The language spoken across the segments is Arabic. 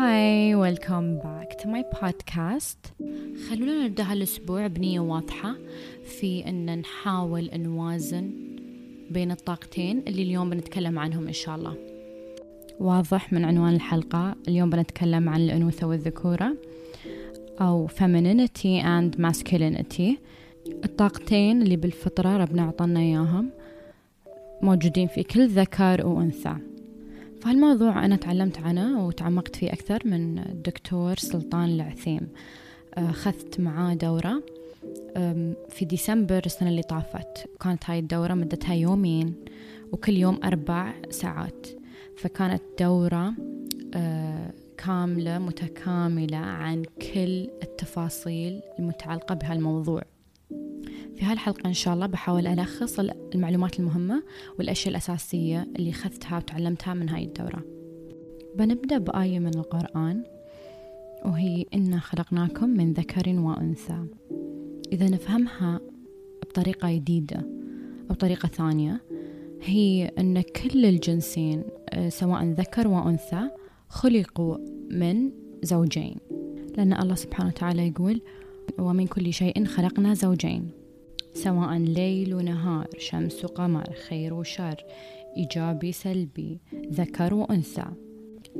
Hi, welcome back to my podcast. خلونا نبدأ هالأسبوع بنية واضحة في أن نحاول نوازن بين الطاقتين اللي اليوم بنتكلم عنهم إن شاء الله. واضح من عنوان الحلقة، اليوم بنتكلم عن الأنوثة والذكورة أو femininity and masculinity، الطاقتين اللي بالفطرة ربنا عطانا إياهم موجودين في كل ذكر وأنثى. فهالموضوع أنا تعلمت عنه وتعمقت فيه أكثر من الدكتور سلطان العثيم، خذت معاه دورة في ديسمبر السنة اللي طافت. كانت هاي الدورة مدتها يومين وكل يوم 4 ساعات، فكانت دورة كاملة متكاملة عن كل التفاصيل المتعلقة بهالموضوع. في هالحلقة إن شاء الله بحاول ألخص المعلومات المهمة والأشياء الأساسية اللي خذتها وتعلمتها من هاي الدورة. بنبدأ بآية من القرآن، وهي إنا خلقناكم من ذكر وأنثى. إذا نفهمها بطريقة جديدة أو بطريقة ثانية، هي أن كل الجنسين سواء ذكر وأنثى خلقوا من زوجين، لأن الله سبحانه وتعالى يقول ومن كل شيء خلقنا زوجين، سواء ليل ونهار، شمس وقمر، خير وشر، إيجابي سلبي، ذكر وأنثى.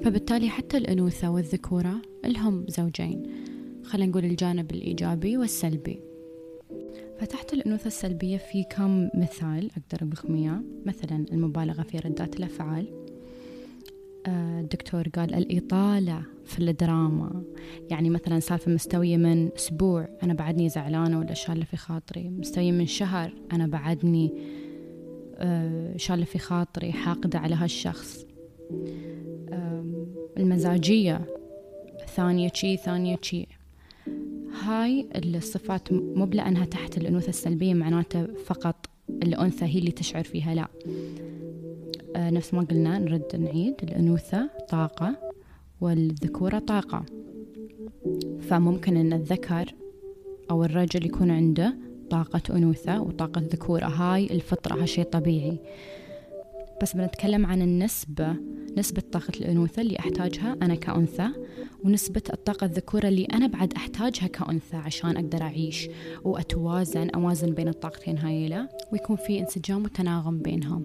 فبالتالي حتى الأنوثة والذكورة لهم زوجين، خلينا نقول الجانب الإيجابي والسلبي. فتحت الأنوثة السلبية في كم مثال أقدر أقولكم إياه، مثلا المبالغة في ردات الأفعال. الدكتور قال الإطالة في الدراما، يعني مثلا سالفة مستوية من أسبوع أنا بعدني زعلانة ولا شالة في خاطري، مستوية من شهر أنا بعدني شالة في خاطري، حاقدة على هالشخص. المزاجية ثانية شي. هاي الصفات مو بلأنها تحت الأنوثة السلبية معناته فقط الأنثى هي اللي تشعر فيها، لا، نفس ما قلنا نرد نعيد، الأنوثة طاقة والذكورة طاقة. فممكن أن الذكر أو الرجل يكون عنده طاقة أنوثة وطاقة ذكورة، هاي الفطرة، هالشيء طبيعي. بس بنتكلم عن النسبة، نسبة طاقة الأنوثة اللي أحتاجها أنا كأنثى، ونسبة الطاقة الذكورة اللي أنا بعد أحتاجها كأنثى عشان أقدر أعيش وأتوازن، أوازن بين الطاقتين هايلة ويكون في انسجام وتناغم بينهم.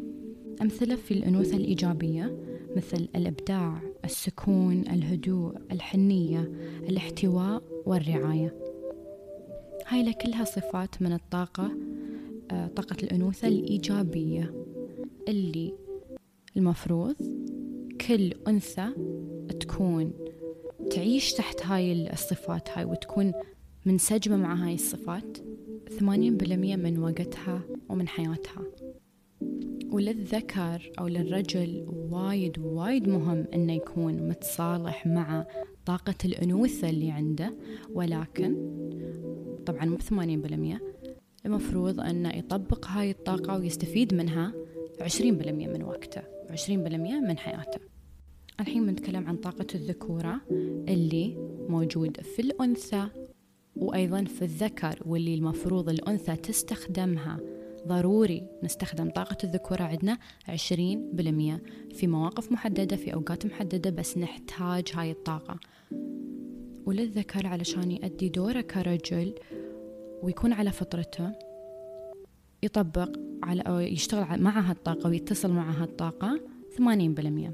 أمثلة في الأنوثة الإيجابية مثل الإبداع، السكون، الهدوء، الحنية، الاحتواء والرعاية. هاي لكلها صفات من الطاقة، طاقة الأنوثة الإيجابية اللي المفروض كل أنثى تكون تعيش تحت هاي الصفات هاي وتكون منسجمة مع هاي الصفات 80% من وقتها ومن حياتها. وللذكر أو للرجل وايد مهم أنه يكون متصالح مع طاقة الأنوثة اللي عنده، ولكن طبعاً مو 80%، المفروض أنه يطبق هاي الطاقة ويستفيد منها 20% من وقته، 20% من حياته. الحين بنتكلم عن طاقة الذكورة اللي موجود في الأنثى وأيضاً في الذكر، واللي المفروض الأنثى تستخدمها، ضروري نستخدم طاقة الذكورة عندنا 20% في مواقف محددة في أوقات محددة، بس نحتاج هاي الطاقة. وللذكر علشان يؤدي دوره كرجل ويكون على فطرته، يطبق على أو يشتغل مع هالطاقة ويتصل مع هالطاقة 80%.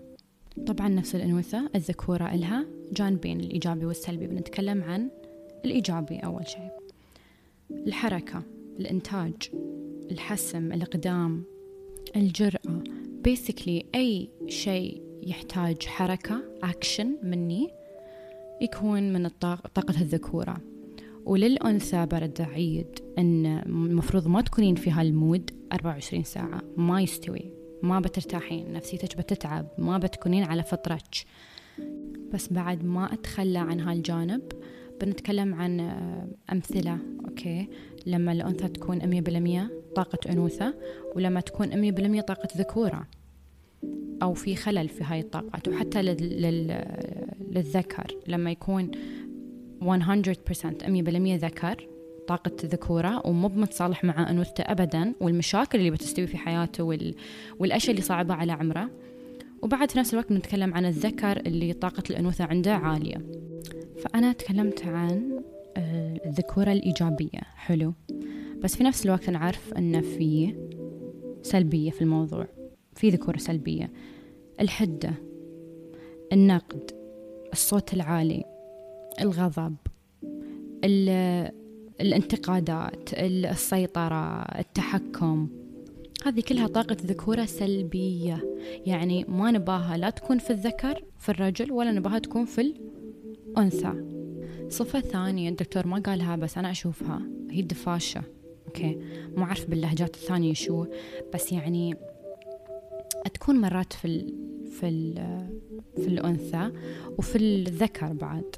طبعا نفس الأنوثة الذكورة لها جانبين، الإيجابي والسلبي. بنتكلم عن الإيجابي أول شيء، الحركة، الإنتاج، الحسم، الإقدام، الجرأة، basically أي شيء يحتاج حركة action مني يكون من طاقة الذكورة. وللأنثى برد عيد أن المفروض ما تكونين في هالمود 24 ساعة، ما يستوي، ما بترتاحين، نفسيتك بتتعب، ما بتكونين على فطرتك. بس بعد ما أتخلى عن هالجانب بنتكلم عن أمثلة. أوكي، لما الأنثى تكون 100% طاقة أنوثة، ولما تكون 100% طاقة ذكورة، أو في خلل في هاي الطاقات. وحتى للذكر لما يكون 100% ذكر طاقة ذكورة ومو بمتصالح مع أنوثته أبدا، والمشاكل اللي بتستوي في حياته والأشياء اللي صعبة على عمره، وبعد في نفس الوقت بنتكلم عن الذكر اللي طاقة الأنوثة عنده عالية. فأنا تكلمت عن الذكورة الإيجابية، حلو، بس في نفس الوقت أنا عارف أن في سلبية في الموضوع، في ذكورة سلبية، الحدة، النقد، الصوت العالي، الغضب، الانتقادات، السيطرة، التحكم، هذه كلها طاقة ذكورة سلبية. يعني ما نباها لا تكون في الذكر في الرجل ولا نباها تكون في الأنثى. صفة ثانية الدكتور ما قالها بس أنا أشوفها هي الدفاشة، أوكي، ما أعرف باللهجات الثانية شو، بس يعني تكون مرات في الأنثى وفي الذكر بعد.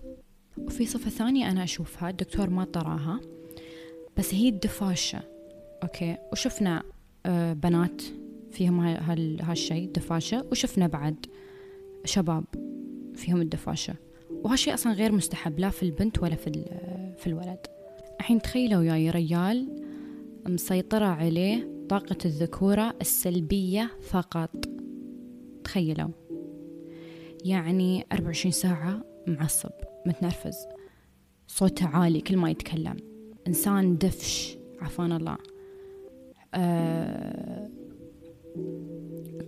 وفي صفة ثانية أنا أشوفها الدكتور ما طراها بس هي الدفاشة، أوكي، وشفنا بنات فيهم هالشيء الدفاشة، وشفنا بعد شباب فيهم الدفاشة، وهالشيء أصلا غير مستحب لا في البنت ولا في الولد. الحين تخيلوا وياي رجال مسيطرة عليه طاقة الذكورة السلبية فقط، تخيلوا، يعني 24 ساعة معصب، متنرفز، صوته عالي كل ما يتكلم، إنسان دفش عفان الله،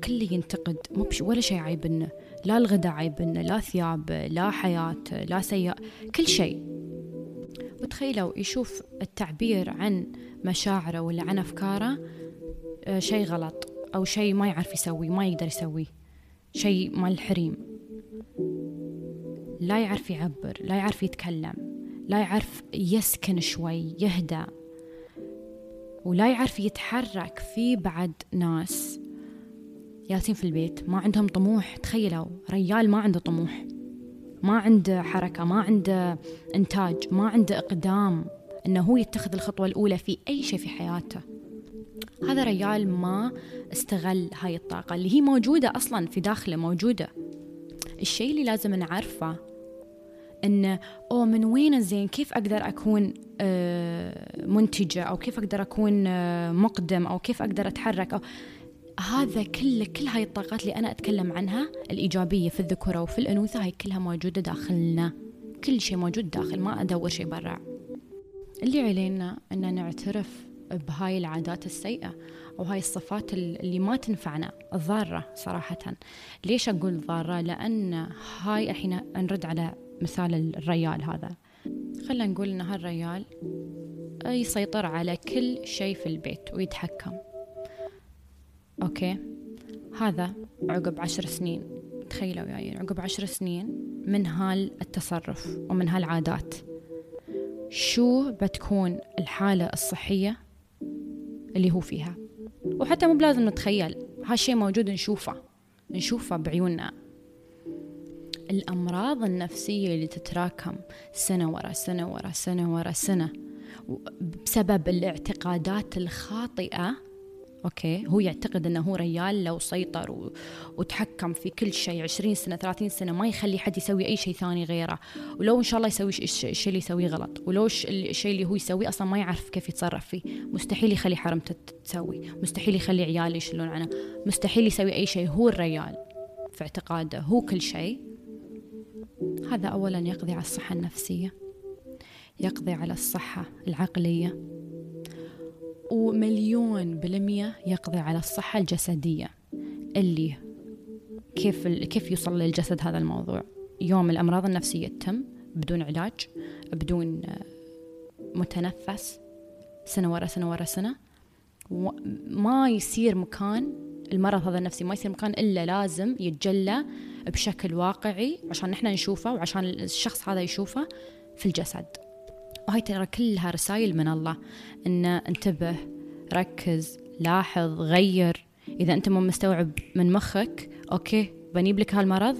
كل ينتقد، مو ولا شيء عيبنا، لا الغداء عيبنا، لا ثياب، لا حياة، لا سيئة، كل شيء. وتخيلوا يشوف التعبير عن مشاعره ولا عن أفكاره شيء غلط أو شيء ما يعرف يسوي، ما يقدر يسوي، شيء مال الحريم، لا يعرف يعبر، لا يعرف يتكلم، لا يعرف يسكن شوي يهدأ، ولا يعرف يتحرك. في بعد ناس جالسين في البيت ما عندهم طموح، تخيلوا رجال ما عنده طموح، ما عنده حركة، ما عنده إنتاج، ما عنده إقدام إنه هو يتخذ الخطوة الأولى في أي شيء في حياته. هذا رجال ما استغل هاي الطاقة اللي هي موجودة أصلا في داخله، موجودة. الشيء اللي لازم نعرفه إن من وين الزين، كيف أقدر أكون منتجة، أو كيف أقدر أكون مقدم، أو كيف أقدر أتحرك، أو هذا كل هاي الطاقات اللي أنا أتكلم عنها الإيجابية في الذكورة وفي الأنوثة، هاي كلها موجودة داخلنا، كل شيء موجود داخل، ما أدور شيء برا. اللي علينا أن نعترف بهاي العادات السيئة أو هاي الصفات اللي ما تنفعنا الضارة. صراحة ليش أقول ضارة؟ لأن هاي الحين نرد على مثال الريال هذا، خلينا نقول إن هالريال يسيطر على كل شيء في البيت ويتحكم، أوكي، هذا عقب 10 سنين، تخيلوا يعني عقب 10 سنين من هالتصرف ومن هالعادات شو بتكون الحالة الصحية اللي هو فيها. وحتى مو بلازم نتخيل، هالشي موجود، نشوفه بعيوننا. الأمراض النفسية اللي تتراكم سنة ورا سنة ورا سنة ورا سنة بسبب الاعتقادات الخاطئة، أوكي، هو يعتقد أنه هو ريال لو سيطر وتحكم في كل شيء 20 سنة 30 سنة ما يخلي حد يسوي أي شيء ثاني غيره، ولو إن شاء الله يسوي الشيء اللي يسويه غلط، ولو الشيء اللي هو يسويه أصلا ما يعرف كيف يتصرف فيه، مستحيل يخلي حرمته تسوي، مستحيل يخلي عيالي يشلون عنه، مستحيل يسوي أي شيء، هو الريال في اعتقاده، هو كل شيء. هذا أولا يقضي على الصحة النفسية، يقضي على الصحة العقلية، ومليون بالمية يقضي على الصحة الجسدية، اللي كيف يوصل للجسد هذا الموضوع. يوم الأمراض النفسية تتم بدون علاج، بدون متنفس، سنة ورا سنة ورا سنة، ما يصير مكان المرض هذا النفسي، ما يصير مكان إلا لازم يتجلى بشكل واقعي عشان نحن نشوفه وعشان الشخص هذا يشوفه في الجسد. وهي ترى كلها رسائل من الله إن انتبه، ركز، لاحظ، غير. إذا أنت مو مستوعب من مخك، أوكي، بنيب لك هالمرض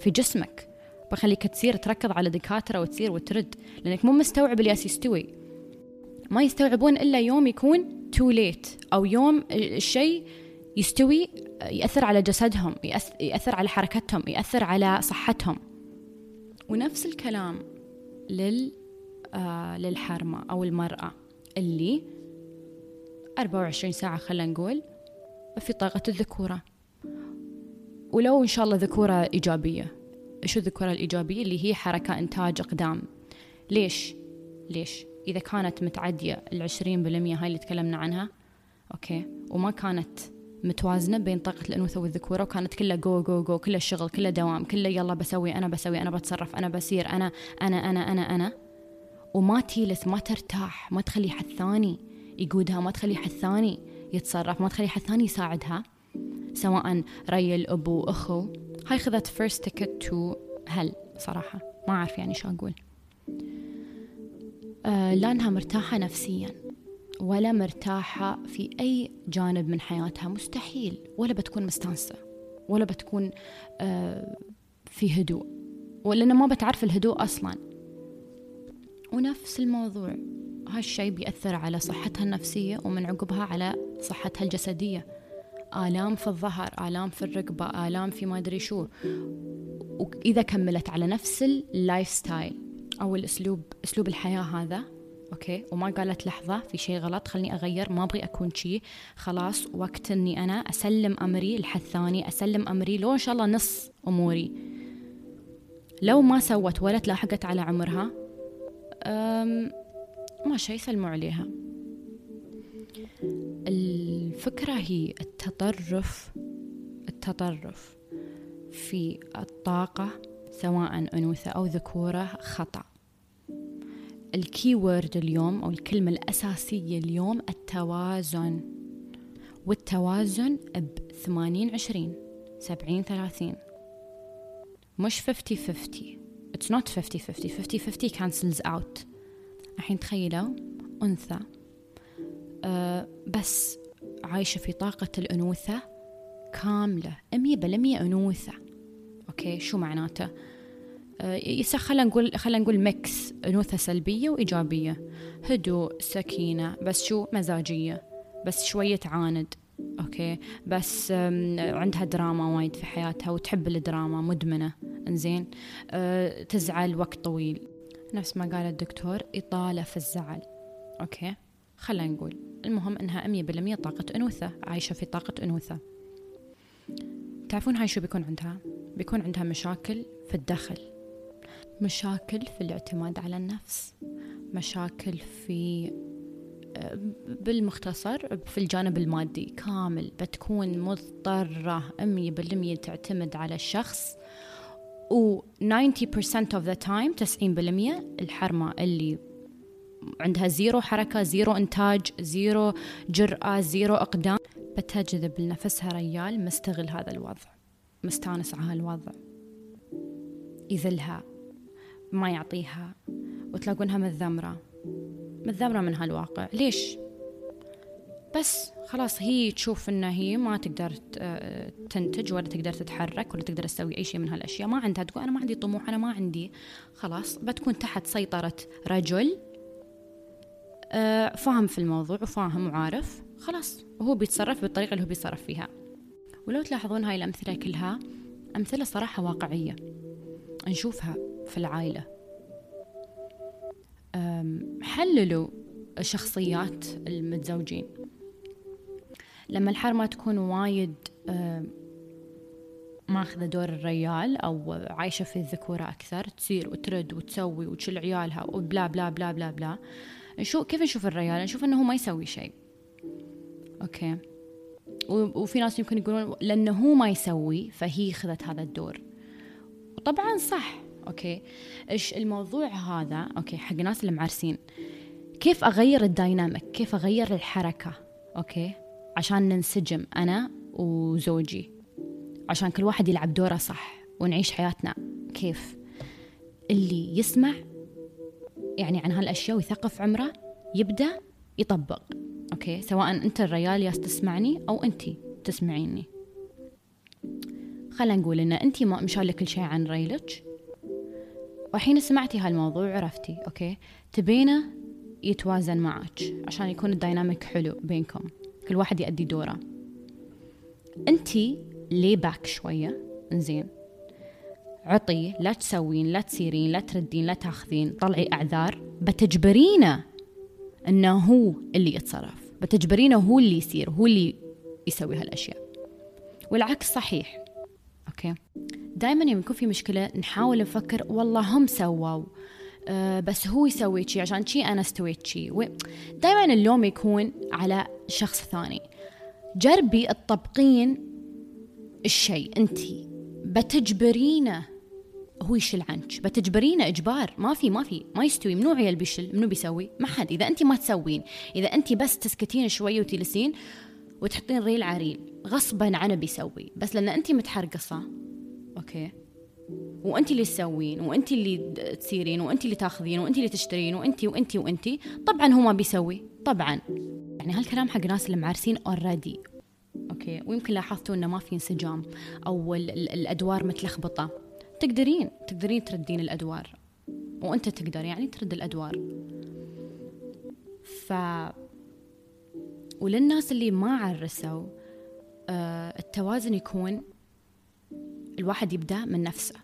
في جسمك، بخليك تصير تركض على دكاترة وتصير وترد، لأنك مو مستوعب الياس يستوي. ما يستوعبون إلا يوم يكون too late، أو يوم الشيء يستوي يأثر على جسدهم، يأثر على حركتهم، يأثر على صحتهم. ونفس الكلام للحرمة أو المرأة اللي 24 ساعة خلينا نقول في طاقة الذكورة، ولو إن شاء الله ذكورة إيجابية. شو الذكورة الإيجابية؟ اللي هي حركة إنتاج أقدام. ليش؟ إذا كانت متعدية 20% هاي اللي تكلمنا عنها، أوكي، وما كانت متوازنة بين طاقة الأنوثة والذكورة، وكانت كلها جو جو جو، كلها شغل، كلها دوام، كلها يلا بسوي أنا بتصرف، أنا بسير، أنا أنا أنا أنا أنا وما تيلث، ما ترتاح، ما تخلي حد ثاني يقودها، ما تخلي حد ثاني يتصرف، ما تخلي حد ثاني يساعدها، سواء ريل، أبو، أخو. هاي خذت first ticket to hell صراحة. ما أعرف يعني شو أقول. لا أنها مرتاحة نفسيا ولا مرتاحة في أي جانب من حياتها، مستحيل. ولا بتكون مستانسة، ولا بتكون في هدوء، ولأنها ما بتعرف الهدوء أصلا. ونفس الموضوع، هالشي بيأثر على صحتها النفسية ومن عقبها على صحتها الجسدية. آلام في الظهر، آلام في الرقبة، آلام في ما أدري شو. وإذا كملت على نفس اللايف ستايل أو أسلوب الحياة هذا، أوكي، وما قالت لحظة في شيء غلط، خلني أغير، ما أبغي أكون شيء، خلاص وقت أني أنا أسلم أمري لحد ثاني، أسلم أمري لو إن شاء الله نص أموري. لو ما سوت ولا تلاحقت على عمرها، ما شيء سلموا عليها. الفكرة هي التطرف في الطاقة سواء أنوثة أو ذكورة خطأ. الكيورد اليوم أو الكلمة الأساسية اليوم التوازن، والتوازن ب80-20، 70-30، مش 50-50. It's not 50-50. 50-50 cancels out. الحين تخيلوا أنثى بس عايشة في طاقة الأنوثة كاملة، 100% أنوثة. أوكي، شو معناته؟ خلينا نقول ميكس أنوثة سلبية وإيجابية، هدوء، سكينة، بس شو مزاجية، بس شوية عاند، أوكي، بس عندها دراما وايد في حياتها وتحب الدراما، مدمنة، إنزين، تزعل وقت طويل، نفس ما قال الدكتور، إطالة في الزعل، أوكي. خلينا نقول المهم إنها 100% طاقة أنوثة، عايشة في طاقة أنوثة. تعرفون هاي شو بيكون عندها؟ بيكون عندها مشاكل في الدخل، مشاكل في الاعتماد على النفس، مشاكل في، بالمختصر، في الجانب المادي كامل. بتكون مضطرة 100% تعتمد على الشخص، و 90% of the time، 90%، الحرمة اللي عندها زيرو حركة، زيرو إنتاج، زيرو جرأة، زيرو أقدام، بتجذب لنفسها ريال مستغل هذا الوضع، مستانس على هالوضع، يذلها، ما يعطيها، وتلاقونها متذمرة من هالواقع. ليش؟ بس خلاص هي تشوف إن هي ما تقدر تنتج، ولا تقدر تتحرك، ولا تقدر تسوي أي شيء من هالأشياء، ما عندها. تقول أنا ما عندي طموح، أنا ما عندي، خلاص بتكون تحت سيطرة رجل فاهم في الموضوع وفاهم وعارف، خلاص وهو بيتصرف بالطريقة اللي هو بيتصرف فيها. ولو تلاحظون هاي الأمثلة كلها أمثلة صراحة واقعية نشوفها في العائلة. حللوا شخصيات المتزوجين. لما الحرمة تكون وايد ماخذة دور الريال أو عايشة في الذكورة أكثر، تصير وترد وتسوي وتشل عيالها وبلا بلا بلا بلا بلا، كيف نشوف الرجال؟ نشوف أنه هو ما يسوي شيء، أوكي. وفي ناس يمكن يقولون لأنه هو ما يسوي فهي خذت هذا الدور، وطبعا صح، أوكي. إيش الموضوع هذا؟ أوكي، حق ناس اللي معرسين، كيف أغير الدايناميك، كيف أغير الحركة، أوكي، عشان ننسجم أنا وزوجي، عشان كل واحد يلعب دوره صح ونعيش حياتنا. كيف؟ اللي يسمع يعني عن هالأشياء ويثقف عمره يبدأ يطبق، أوكي، سواء أنت الرجال ياس تسمعني أو أنتي تسمعيني. خلينا نقول إن أنتي ما مشال كل شيء عن ريلك، وحين سمعتي هالموضوع عرفتي، أوكي، تبينه يتوازن معك عشان يكون الديناميك حلو بينكم، كل واحد يأدي دوره. أنتي لي باك شوية، إنزين، عطي، لا تسوين، لا تسيرين، لا تردين، لا تاخذين، طلعي أعذار، بتجبرينه إنه هو اللي يتصرف، بتجبرينه هو اللي يسير، هو اللي يسوي هالأشياء. والعكس صحيح، أوكي. دائما يوم يكون في مشكلة نحاول نفكر والله هم سووا بس هو يسوي شيء عشان شيء أنا استويت شيء. دائما اللوم يكون على شخص ثاني. جربي تطبقين الشيء أنتي بتجبرينه، هو يشل عنك، بتجبرينه إجبار. ما يستوي. منو عيال بيشل؟ منو بيسوي؟ ما حد. إذا أنتي ما تسوين، إذا أنتي بس تسكتين شوي وتجلسين وتحطين ريل عريل غصبا عنه بيسوي، بس لأن أنتي متحرقصة أوكي، وأنتي اللي تسوين وأنتي اللي تسيرين وأنتي اللي تاخذين وأنتي اللي تشترين وأنتي وأنتي وأنتي، طبعا هو ما بيسوي طبعا. يعني هالكلام حق ناس اللي معارسين already أوكي، ويمكن لاحظتوا إنه ما في انسجام أو الأدوار متلخبطة. تقدرين تردين الأدوار، وأنت تقدر يعني ترد الأدوار. وللناس اللي ما عرسوا التوازن يكون الواحد يبدأ من نفسه.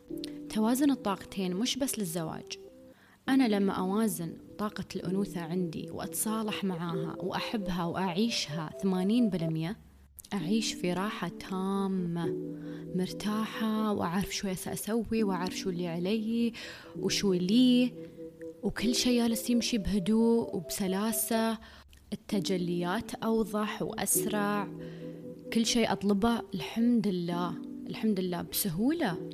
توازن الطاقتين مش بس للزواج. أنا لما أوازن طاقة الأنوثة عندي وأتصالح معاها وأحبها وأعيشها 80%، أعيش في راحة تامة، مرتاحة، وأعرف شو سأسوي وأعرف شو اللي علي وشو لي، وكل شيء جالس يمشي بهدوء وبسلاسة، التجليات أوضح وأسرع، كل شيء أطلبه الحمد لله بسهولة،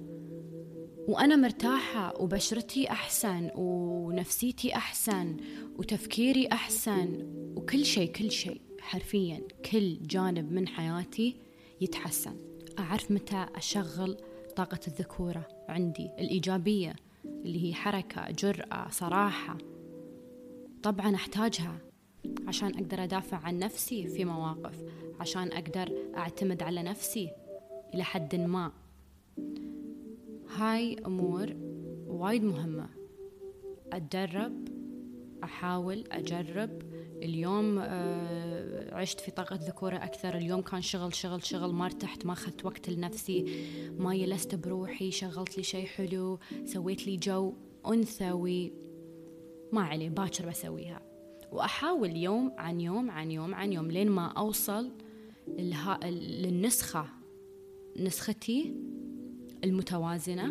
وأنا مرتاحة وبشرتي أحسن ونفسيتي أحسن وتفكيري أحسن، وكل شيء حرفياً كل جانب من حياتي يتحسن. أعرف متى أشغل طاقة الذكورة عندي الإيجابية اللي هي حركة، جرأة، صراحة. طبعاً أحتاجها عشان أقدر أدافع عن نفسي في مواقف، عشان أقدر أعتمد على نفسي إلى حد ما. هاي أمور وايد مهمة. أتدرب، أحاول، أجرب. اليوم عشت في طاقة ذكورة أكثر، اليوم كان شغل، ما ارتحت، ما أخذت وقت لنفسي، ما يلست بروحي، شغلت لي شيء حلو، سويت لي جو أنثوي، ما عليه باكر بسويها. وأحاول يوم عن يوم لين ما أوصل للنسخة، نسختي المتوازنة.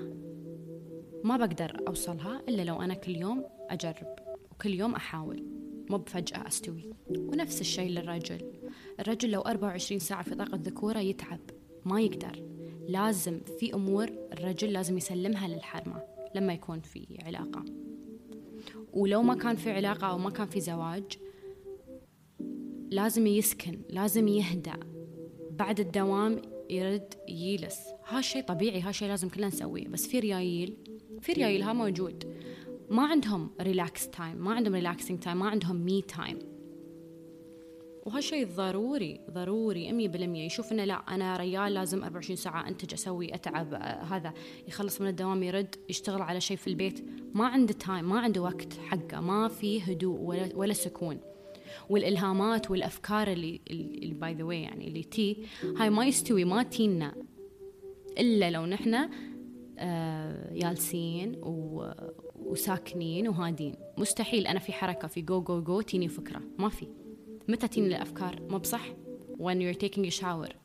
ما بقدر أوصلها إلا لو أنا كل يوم أجرب وكل يوم أحاول، مو بفجأة أستوي. ونفس الشيء للرجل. الرجل لو 24 ساعة في طاقة ذكورة يتعب، ما يقدر. لازم في أمور الرجل لازم يسلمها للحرمة لما يكون في علاقة. ولو ما كان في علاقة أو ما كان في زواج، لازم يسكن، لازم يهدأ، بعد الدوام يرد يجلس. هالشيء طبيعي، هالشيء لازم كلنا نسويه. بس في ريايل ها موجود، ما عندهم ريلاكس تايم، ما عندهم ريلاكسينج تايم، ما عندهم مي تايم. وهالشيء ضروري 100%. يشوف إنه لا، أنا ريال لازم 24 ساعة أنتج، أسوي، أتعب، هذا يخلص من الدوام يرد يشتغل على شيء في البيت، ما عنده تايم، ما عنده وقت حقه، ما في هدوء ولا سكون. والإلهامات والأفكار اللي باي ذا واي يعني اللي هاي ما يستوي، ما تينا إلا لو نحن جالسين وساكنين وهادين. مستحيل أنا في حركة، في جو جو جو تيني فكرة، ما في. متى تيني الأفكار؟ ما بصح. when you're taking a shower،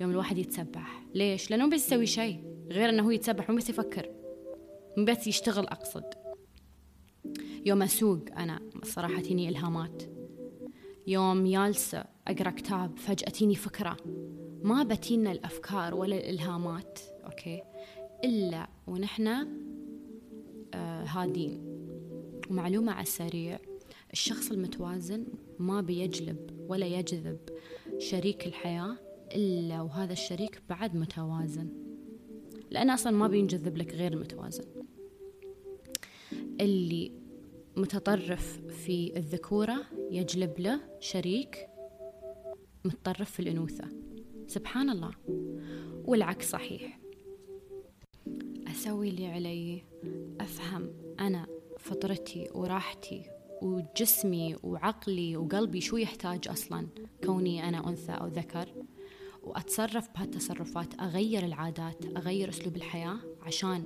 يوم الواحد يتسبح. ليش؟ لأنه بس يسوي شيء غير أنه هو يتسبح، مو بس يفكر، مو بس يشتغل. أقصد يوم أسوق أنا الصراحة تيني إلهامات، يوم جالسة أقرأ كتاب فجأة تيني فكرة. ما بتينا الأفكار ولا الإلهامات أوكي إلا ونحن هادين. ومعلومة على السريع، الشخص المتوازن ما بيجلب ولا يجذب شريك الحياة إلا وهذا الشريك بعد متوازن، لأن أصلا ما بينجذب لك غير المتوازن. اللي متطرف في الذكورة يجلب له شريك متطرف في الأنوثة، سبحان الله. والعكس صحيح. أسوي اللي علي، أفهم أنا فطرتي وراحتي وجسمي وعقلي وقلبي شو يحتاج أصلاً كوني أنا أنثى أو ذكر، وأتصرف بهالتصرفات، أغير العادات، أغير أسلوب الحياة عشان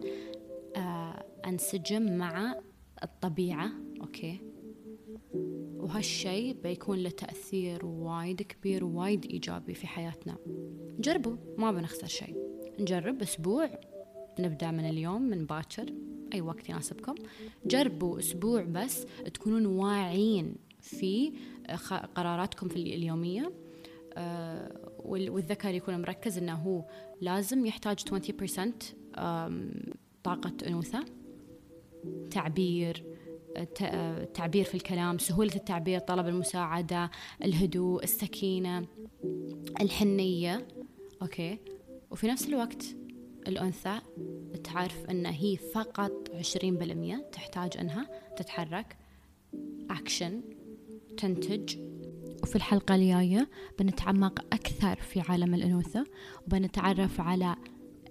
أنسجم مع الطبيعة أوكي. وهالشي بيكون له تأثير وايد كبير وايد إيجابي في حياتنا. جربوا، ما بنخسر شيء. نجرب أسبوع، نبدأ من اليوم من باكر، أي وقت يناسبكم. جربوا أسبوع بس تكونون واعين في قراراتكم في اليومية، والذكر يكون مركز أنه هو لازم يحتاج 20% طاقة أنوثة. تعبير في الكلام، سهولة التعبير، طلب المساعدة، الهدوء، السكينة، الحنية. أوكي، وفي نفس الوقت الأنثى تعرف أن هي فقط 20% تحتاج أنها تتحرك أكشن، تنتج. وفي الحلقة الجاية بنتعمق أكثر في عالم الأنوثة، وبنتعرف على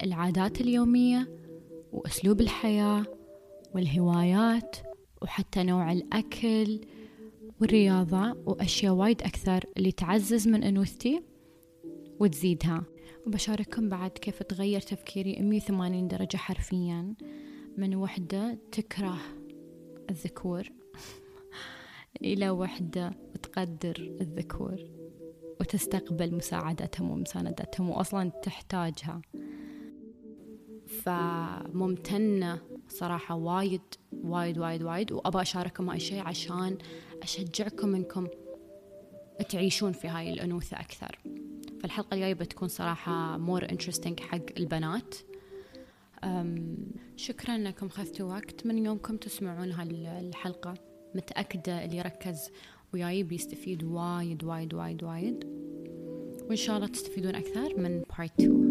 العادات اليومية وأسلوب الحياة والهوايات وحتى نوع الأكل والرياضة وأشياء وايد أكثر اللي تعزز من أنوثتي وتزيدها. وبشارككم بعد كيف تغير تفكيري 180 درجة حرفيا، من وحدة تكره الذكور إلى وحدة تقدر الذكور وتستقبل مساعدتهم ومساندتهم وأصلا تحتاجها. فممتنة صراحة وايد وايد وايد وايد، وأبى أشارككم هاي الشيء عشان أشجعكم إنكم تعيشون في هاي الأنوثة أكثر. فالحلقة الجاية بتكون صراحة more interesting حق البنات. شكرا لكم، خذتوا وقت من يومكم تسمعون هالحلقة. متأكدة اللي يركز وياي بيستفيد وايد وايد وايد وايد، وإن شاء الله تستفيدون أكثر من part 2.